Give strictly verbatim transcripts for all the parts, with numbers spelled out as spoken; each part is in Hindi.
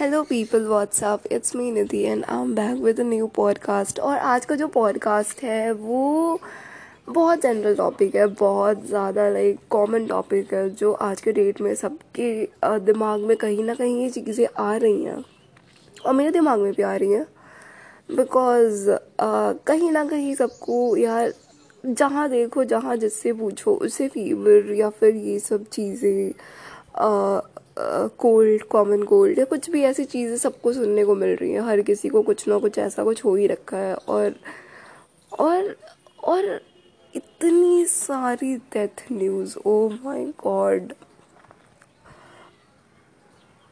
Hello people, what's up, it's me Nidhi and I am back with a new podcast. और आज का जो पॉडकास्ट है वो बहुत जनरल टॉपिक है, बहुत ज़्यादा लाइक कॉमन टॉपिक है जो आज के डेट में सबके दिमाग में कहीं ना कहीं ये चीज़ें आ रही हैं और मेरे दिमाग में भी आ रही हैं। बिकॉज uh, कहीं ना कहीं सबको यार जहाँ देखो, जहाँ जिससे पूछो उससे फीवर या फिर ये सब चीज़ें, कोल्ड, कॉमन कोल्ड या कुछ भी ऐसी चीज़ें सबको सुनने को मिल रही हैं। हर किसी को कुछ ना कुछ ऐसा कुछ हो ही रखा है। और और और इतनी सारी death news, oh my god.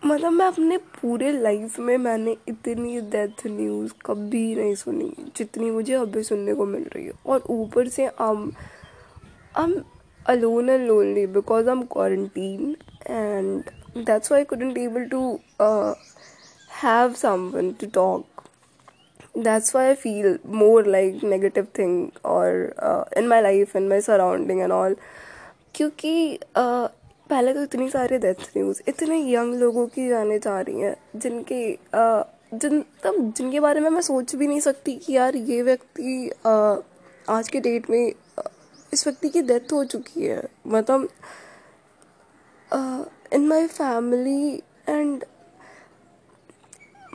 मतलब मैं अपने पूरे लाइफ में मैंने इतनी डेथ न्यूज़ कभी नहीं सुनी जितनी मुझे अभी सुनने को मिल रही है। और ऊपर से हम हम alone and lonely because I'm quarantined and that's why I couldn't able to uh, have someone to talk. That's why I feel more like negative thing or uh, in my life and my surrounding and all, क्योंकि uh, पहले तो इतनी सारे डेथ न्यूज़ इतने यंग लोगों की जाने जा रही हैं जिनके uh, जिन तब जिनके बारे में मैं सोच भी नहीं सकती कि यार ये व्यक्ति uh, आज के डेट में uh, इस व्यक्ति की डेथ हो चुकी है। मतलब इन माई फैमिली एंड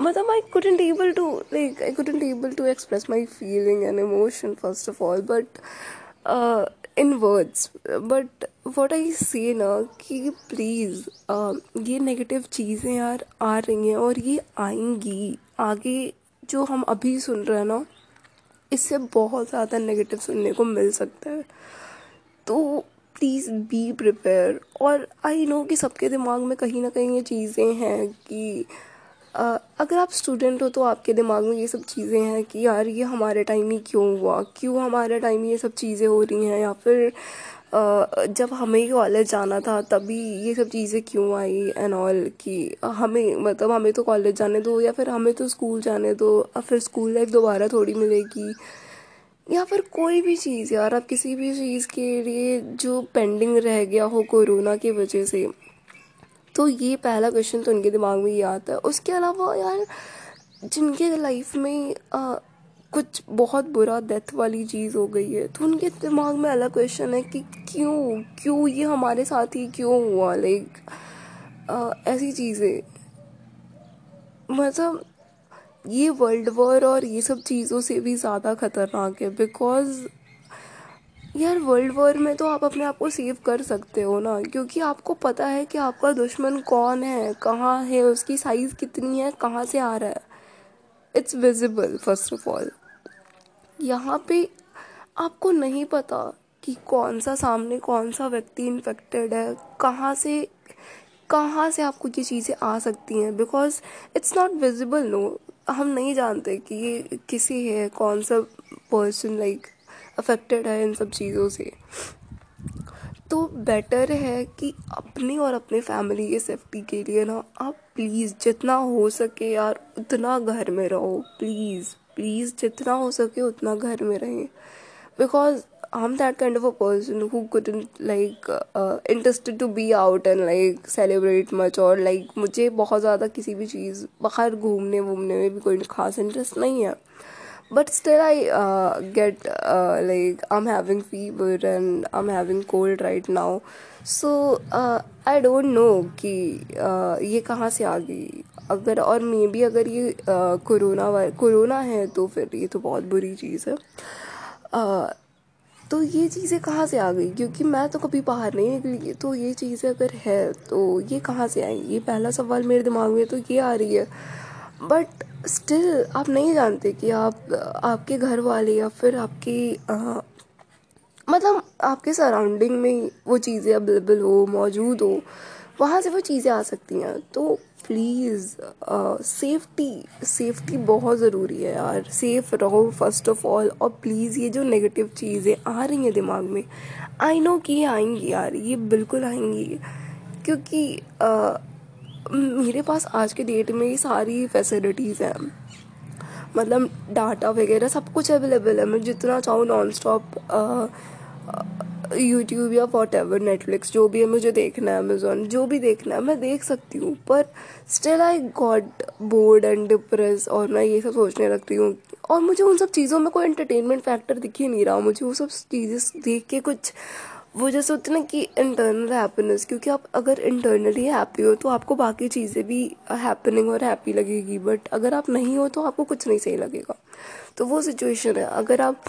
मतलब I couldn't able to like I couldn't able to express my feeling and emotion first of all but in words. But what I say ना कि प्लीज़ uh, ये नेगेटिव चीज़ें यार आ रही हैं और ये आएंगी आगे। जो हम अभी सुन रहे हैं ना, इससे बहुत ज़्यादा नेगेटिव सुनने को मिल सकता है। तो प्लीज़ बी प्रिपेयर। और आई नो कि सबके दिमाग में कहीं ना कहीं ये चीज़ें हैं कि आ, अगर आप स्टूडेंट हो तो आपके दिमाग में ये सब चीज़ें हैं कि यार ये हमारे टाइम ही क्यों हुआ, क्यों हमारे टाइम ये सब चीज़ें हो रही हैं, या फिर आ, जब हमें कॉलेज जाना था तभी ये सब चीज़ें क्यों आई एंड ऑल। कि हमें मतलब हमें तो कॉलेज जाने दो या फिर हमें तो स्कूल जाने दो, फिर स्कूल लाइफ दोबारा थोड़ी मिलेगी। या फिर कोई भी चीज़ यार, आप किसी भी चीज़ के लिए जो पेंडिंग रह गया हो कोरोना की वजह से, तो ये पहला क्वेश्चन तो उनके दिमाग में ये आता है। उसके अलावा यार जिनके लाइफ में आ, कुछ बहुत बुरा डेथ वाली चीज़ हो गई है तो उनके दिमाग में अलग क्वेश्चन है कि क्यों क्यों ये हमारे साथ ही क्यों हुआ। लाइक ऐसी चीज़ें मतलब ये वर्ल्ड वॉर और ये सब चीज़ों से भी ज़्यादा खतरनाक है। बिकॉज़ यार वर्ल्ड वॉर में तो आप अपने आप को सेव कर सकते हो ना, क्योंकि आपको पता है कि आपका दुश्मन कौन है, कहाँ है, उसकी साइज़ कितनी है, कहाँ से आ रहा है। It's visible first of all. यहाँ पे आपको नहीं पता कि कौन सा सामने कौन सा व्यक्ति इन्फेक्टेड है, कहाँ से कहाँ से आपको ये चीज़ें आ सकती हैं। Because it's not visible, no, हम नहीं जानते कि ये किसी है, कौन सा पर्सन लाइक अफेक्टेड है इन सब चीज़ों से। तो बेटर है कि अपने और अपने फैमिली के सेफ्टी के लिए ना आप प्लीज़ जितना हो सके यार उतना घर में रहो। प्लीज़ प्लीज़ जितना हो सके उतना घर में रहें। Because I am that kind of a person who couldn't like interested to be out and like celebrate much. और लाइक like, मुझे बहुत ज़्यादा किसी भी चीज़ बाहर घूमने वूमने में भी कोई खास इंटरेस्ट नहीं है। But still I uh, get uh, like I'm having fever and I'm having cold right now. So uh, I don't know कि uh, ये कहाँ से आ गई। अगर और मे बी अगर ये कोरोना uh, कोरोना है तो फिर ये तो बहुत बुरी चीज़ है। uh, तो ये चीज़ें कहाँ से आ गई, क्योंकि मैं तो कभी बाहर नहीं निकली। तो ये चीज़ें अगर है तो ये कहाँ से आई, ये पहला सवाल मेरे दिमाग में तो ये आ रही है। बट स्टिल आप नहीं जानते कि आप आपके घर वाले या फिर आपकी आ, मतलब आपके सराउंडिंग में वो चीज़ें अवेलेबल हो, मौजूद हो, वहाँ से वो चीज़ें आ सकती हैं। तो प्लीज़ सेफ्टी सेफ्टी बहुत ज़रूरी है यार। सेफ रहो फर्स्ट ऑफ ऑल। और प्लीज़ ये जो नेगेटिव चीज़ें आ रही हैं दिमाग में, आई नो कि ये आएंगी यार, ये बिल्कुल आएंगी। क्योंकि आ, मेरे पास आज के डेट में ये सारी फैसिलिटीज़ हैं, मतलब डाटा वगैरह सब कुछ अवेलेबल है। मैं जितना चाहूँ नॉन स्टॉप यूट्यूब या वॉट एवर नेटफ्लिक्स जो भी है, मुझे देखना है, अमेजोन जो भी देखना है मैं देख सकती हूँ, पर still I got bored and depress और मैं ये सब सोचने लगती हूँ और मुझे उन सब चीज़ों में कोई एंटरटेनमेंट फैक्टर दिख ही नहीं रहा। मुझे वो सब चीज़ें देख के कुछ वो जैसे होते ना कि इंटरनल हैप्पीनेस, क्योंकि आप अगर इंटरनली हैप्पी हो तो आपको बाकी चीज़ें भी हैपनिंग और हैप्पी लगेगी, बट अगर आप नहीं हो तो आपको कुछ नहीं सही लगेगा। तो वो सिचुएशन है। अगर आप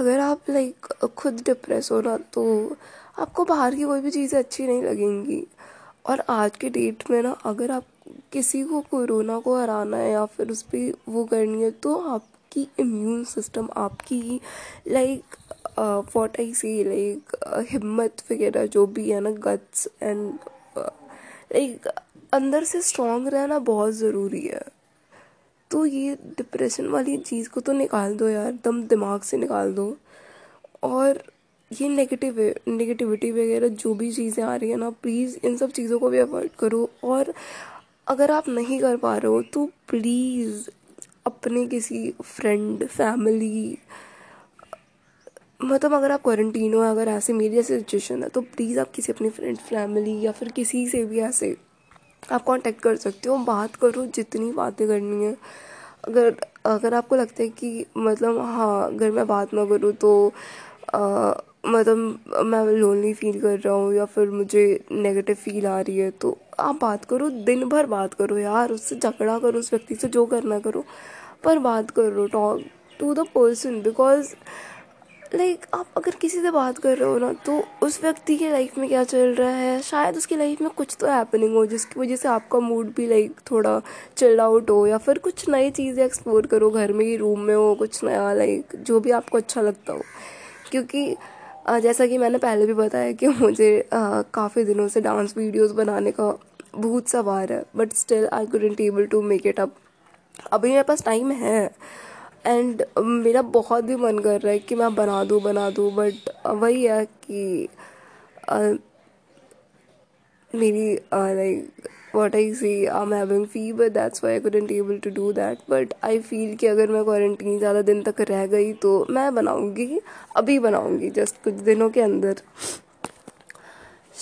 अगर आप लाइक खुद डिप्रेस हो ना तो आपको बाहर की कोई भी चीज़ें अच्छी नहीं लगेंगी। और आज के डेट में ना अगर आप किसी को कोरोना को हराना है या फिर उस पर वो करनी है तो आपकी इम्यून सिस्टम, आपकी like what I see like हिम्मत वगैरह जो भी है ना, गट्स एंड लाइक अंदर से स्ट्रॉन्ग रहना बहुत ज़रूरी है। तो ये डिप्रेशन वाली चीज़ को तो निकाल दो यार, दम दिमाग से निकाल दो। और ये नेगेटिव नेगेटिविटी वगैरह जो भी चीज़ें आ रही है ना, प्लीज़ इन सब चीज़ों को भी अवॉइड करो। और अगर आप नहीं कर पा रहे हो तो प्लीज़ अपने किसी फ्रेंड, फैमिली, मतलब अगर आप क्वारंटीन हो, अगर ऐसे मेरी ऐसी सिचुएशन है तो प्लीज़ आप किसी अपने फ्रेंड, फैमिली या फिर किसी से भी ऐसे आप कांटेक्ट कर सकते हो। बात करो, जितनी बातें करनी है। अगर अगर आपको लगता है कि मतलब हाँ अगर मैं बात ना करूँ तो आ, मतलब मैं लोनली फील कर रहा हूँ या फिर मुझे नेगेटिव फील आ रही है, तो आप बात करो, दिन भर बात करो यार, उससे झगड़ा करो, उस व्यक्ति से जो करना करो, पर बात करो। Talk to the person, because like like, आप अगर किसी से बात कर रहे हो ना तो उस व्यक्ति के लाइफ में क्या चल रहा है, शायद उसकी लाइफ में कुछ तो हैपनिंग हो जिसकी वजह से आपका मूड भी लाइक थोड़ा चिल आउट हो, या फिर कुछ नई चीज़ें एक्सप्लोर करो, घर में ही, रूम में हो, कुछ नया लाइक जो भी आपको अच्छा लगता हो। क्योंकि जैसा कि मैंने पहले भी बताया कि मुझे काफ़ी दिनों से डांस वीडियोस बनाने का बहुत सवार है, but still I couldn't able to make it up. अभी मेरे पास टाइम है एंड मेरा बहुत भी मन कर रहा है कि मैं बना दूँ बना दूँ बट वही है कि uh, मेरी like what I see I am having fever, that's why I couldn't able to do that. But I feel कि अगर मैं क्वारंटीन ज़्यादा दिन तक रह गई तो मैं बनाऊँगी, अभी बनाऊँगी जस्ट कुछ दिनों के अंदर।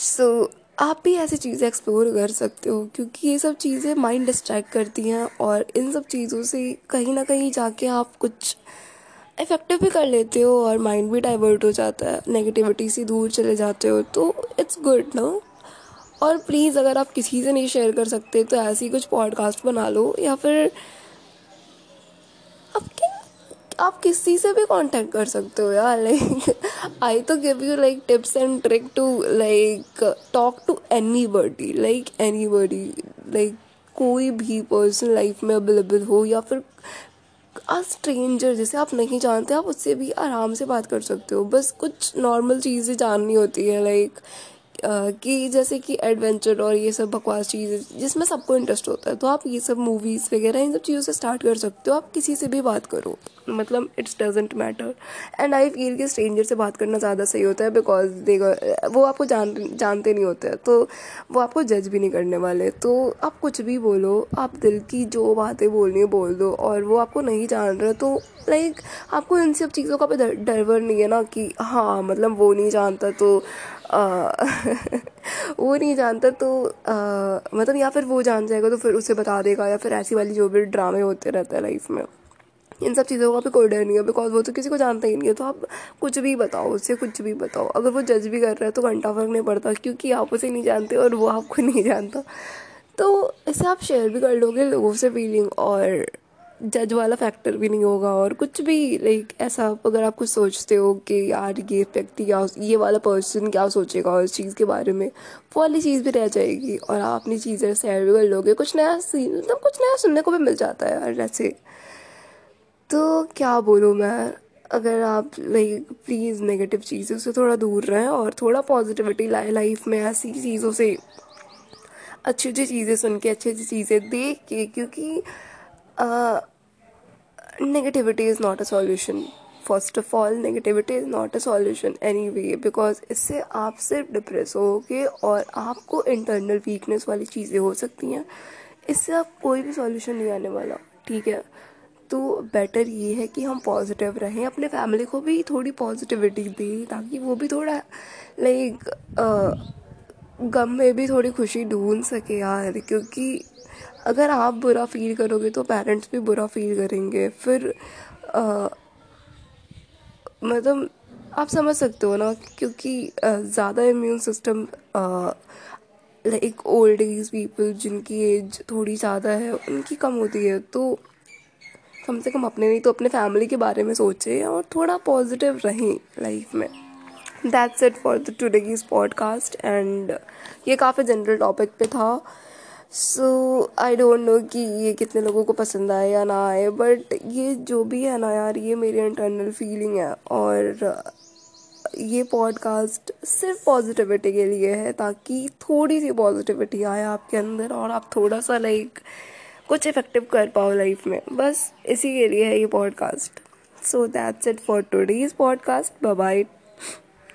सो so, आप भी ऐसी चीज़ें एक्सप्लोर कर सकते हो, क्योंकि ये सब चीज़ें माइंड डिस्ट्रैक्ट करती हैं और इन सब चीज़ों से कहीं ना कहीं जाके आप कुछ इफेक्टिव भी कर लेते हो और माइंड भी डाइवर्ट हो जाता है, नेगेटिविटी से दूर चले जाते हो, तो इट्स गुड ना। और प्लीज़ अगर आप किसी से नहीं शेयर कर सकते तो ऐसी कुछ पॉडकास्ट बना लो, या फिर आप किसी से भी कांटेक्ट कर सकते हो यार। लाइक आई तो give you like tips and trick to like talk to anybody, like anybody like कोई भी पर्सन लाइफ में अवेलेबल हो, या फिर अ स्ट्रेंजर जिसे आप नहीं जानते, आप उससे भी आराम से बात कर सकते हो। बस कुछ नॉर्मल चीज़ें जाननी होती है लाइक like, uh, कि जैसे कि एडवेंचर और ये सब बकवास चीज़ें जिसमें सबको इंटरेस्ट होता है, तो आप ये सब मूवीज़ वगैरह इन सब चीज़ों से स्टार्ट कर सकते हो। आप किसी से भी बात करो, मतलब it's doesn't matter. And I feel कि स्ट्रेंजर से बात करना ज़्यादा सही होता है, बिकॉज देखो वो आपको जान जानते नहीं होते, तो वो आपको जज भी नहीं करने वाले। तो आप कुछ भी बोलो, आप दिल की जो बातें बोलनी है बोल दो, और वो आपको नहीं जान रहे तो लाइक आपको इन सब चीज़ों का डरवर नहीं है ना कि हाँ मतलब वो नहीं जानता तो आ, वो नहीं जानता तो आ, मतलब या फिर वो जान जाएगा तो फिर उसे बता देगा, या फिर ऐसी वाली जो भी ड्रामे होते रहते हैं लाइफ में, इन सब चीज़ों का भी कोई डर नहीं है, बिकॉज वो तो किसी को जानता ही नहीं है। तो आप कुछ भी बताओ, उससे कुछ भी बताओ, अगर वो जज भी कर रहा है तो घंटा फर्क नहीं पड़ता, क्योंकि आप उसे नहीं जानते और वो आपको नहीं जानता। तो इससे आप शेयर भी कर लोगे लोगों से फीलिंग, और जज वाला फैक्टर भी नहीं होगा। और कुछ भी लाइक ऐसा अगर आप कुछ सोचते हो कि यार ये व्यक्ति क्या, ये वाला पर्सन क्या सोचेगा उस चीज़ के बारे में, वो वाली चीज़ भी रह जाएगी और आप अपनी चीज़ें शेयर भी कर लोगे। कुछ नया सीन, मतलब कुछ नया सुनने को भी मिल जाता है यार ऐसे। तो क्या बोलूँ मैं, अगर आप लाइक प्लीज़ नेगेटिव चीज़ों से थोड़ा दूर रहें और थोड़ा पॉजिटिविटी लाए लाइफ में, ऐसी चीज़ों से अच्छी अच्छी चीज़ें सुन के, अच्छी अच्छी चीज़ें देख के, क्योंकि negativity is not a solution. First of all negativity is not a solution anyway, because इससे आप सिर्फ डिप्रेस होगे और आपको इंटरनल वीकनेस वाली चीज़ें हो सकती हैं, इससे आप कोई भी सॉल्यूशन नहीं आने वाला, ठीक है। तो बेटर ये है कि हम पॉजिटिव रहें, अपने फैमिली को भी थोड़ी पॉजिटिविटी दें ताकि वो भी थोड़ा लाइक गम में भी थोड़ी खुशी ढूंढ सके यार, क्योंकि अगर आप बुरा फील करोगे तो पेरेंट्स भी बुरा फील करेंगे, फिर आ, मतलब आप समझ सकते हो ना, क्योंकि ज़्यादा immune system like old age people जिनकी एज थोड़ी ज़्यादा है उनकी कम होती है, तो कम से कम अपने नहीं तो अपने फैमिली के बारे में सोचें और थोड़ा पॉजिटिव रहें लाइफ में। That's it for the today की पॉडकास्ट, एंड ये काफ़ी जनरल टॉपिक पे था, सो आई डोंट नो कि ये कितने लोगों को पसंद आए या ना आए, बट ये जो भी है ना यार ये मेरी इंटरनल फीलिंग है और ये पॉडकास्ट सिर्फ पॉजिटिविटी के लिए है ताकि थोड़ी सी पॉजिटिविटी आए आपके अंदर और आप थोड़ा सा लाइक कुछ इफेक्टिव कर पाओ लाइफ में, बस इसी के लिए है ये podcast. So that's it for today's podcast, bye bye.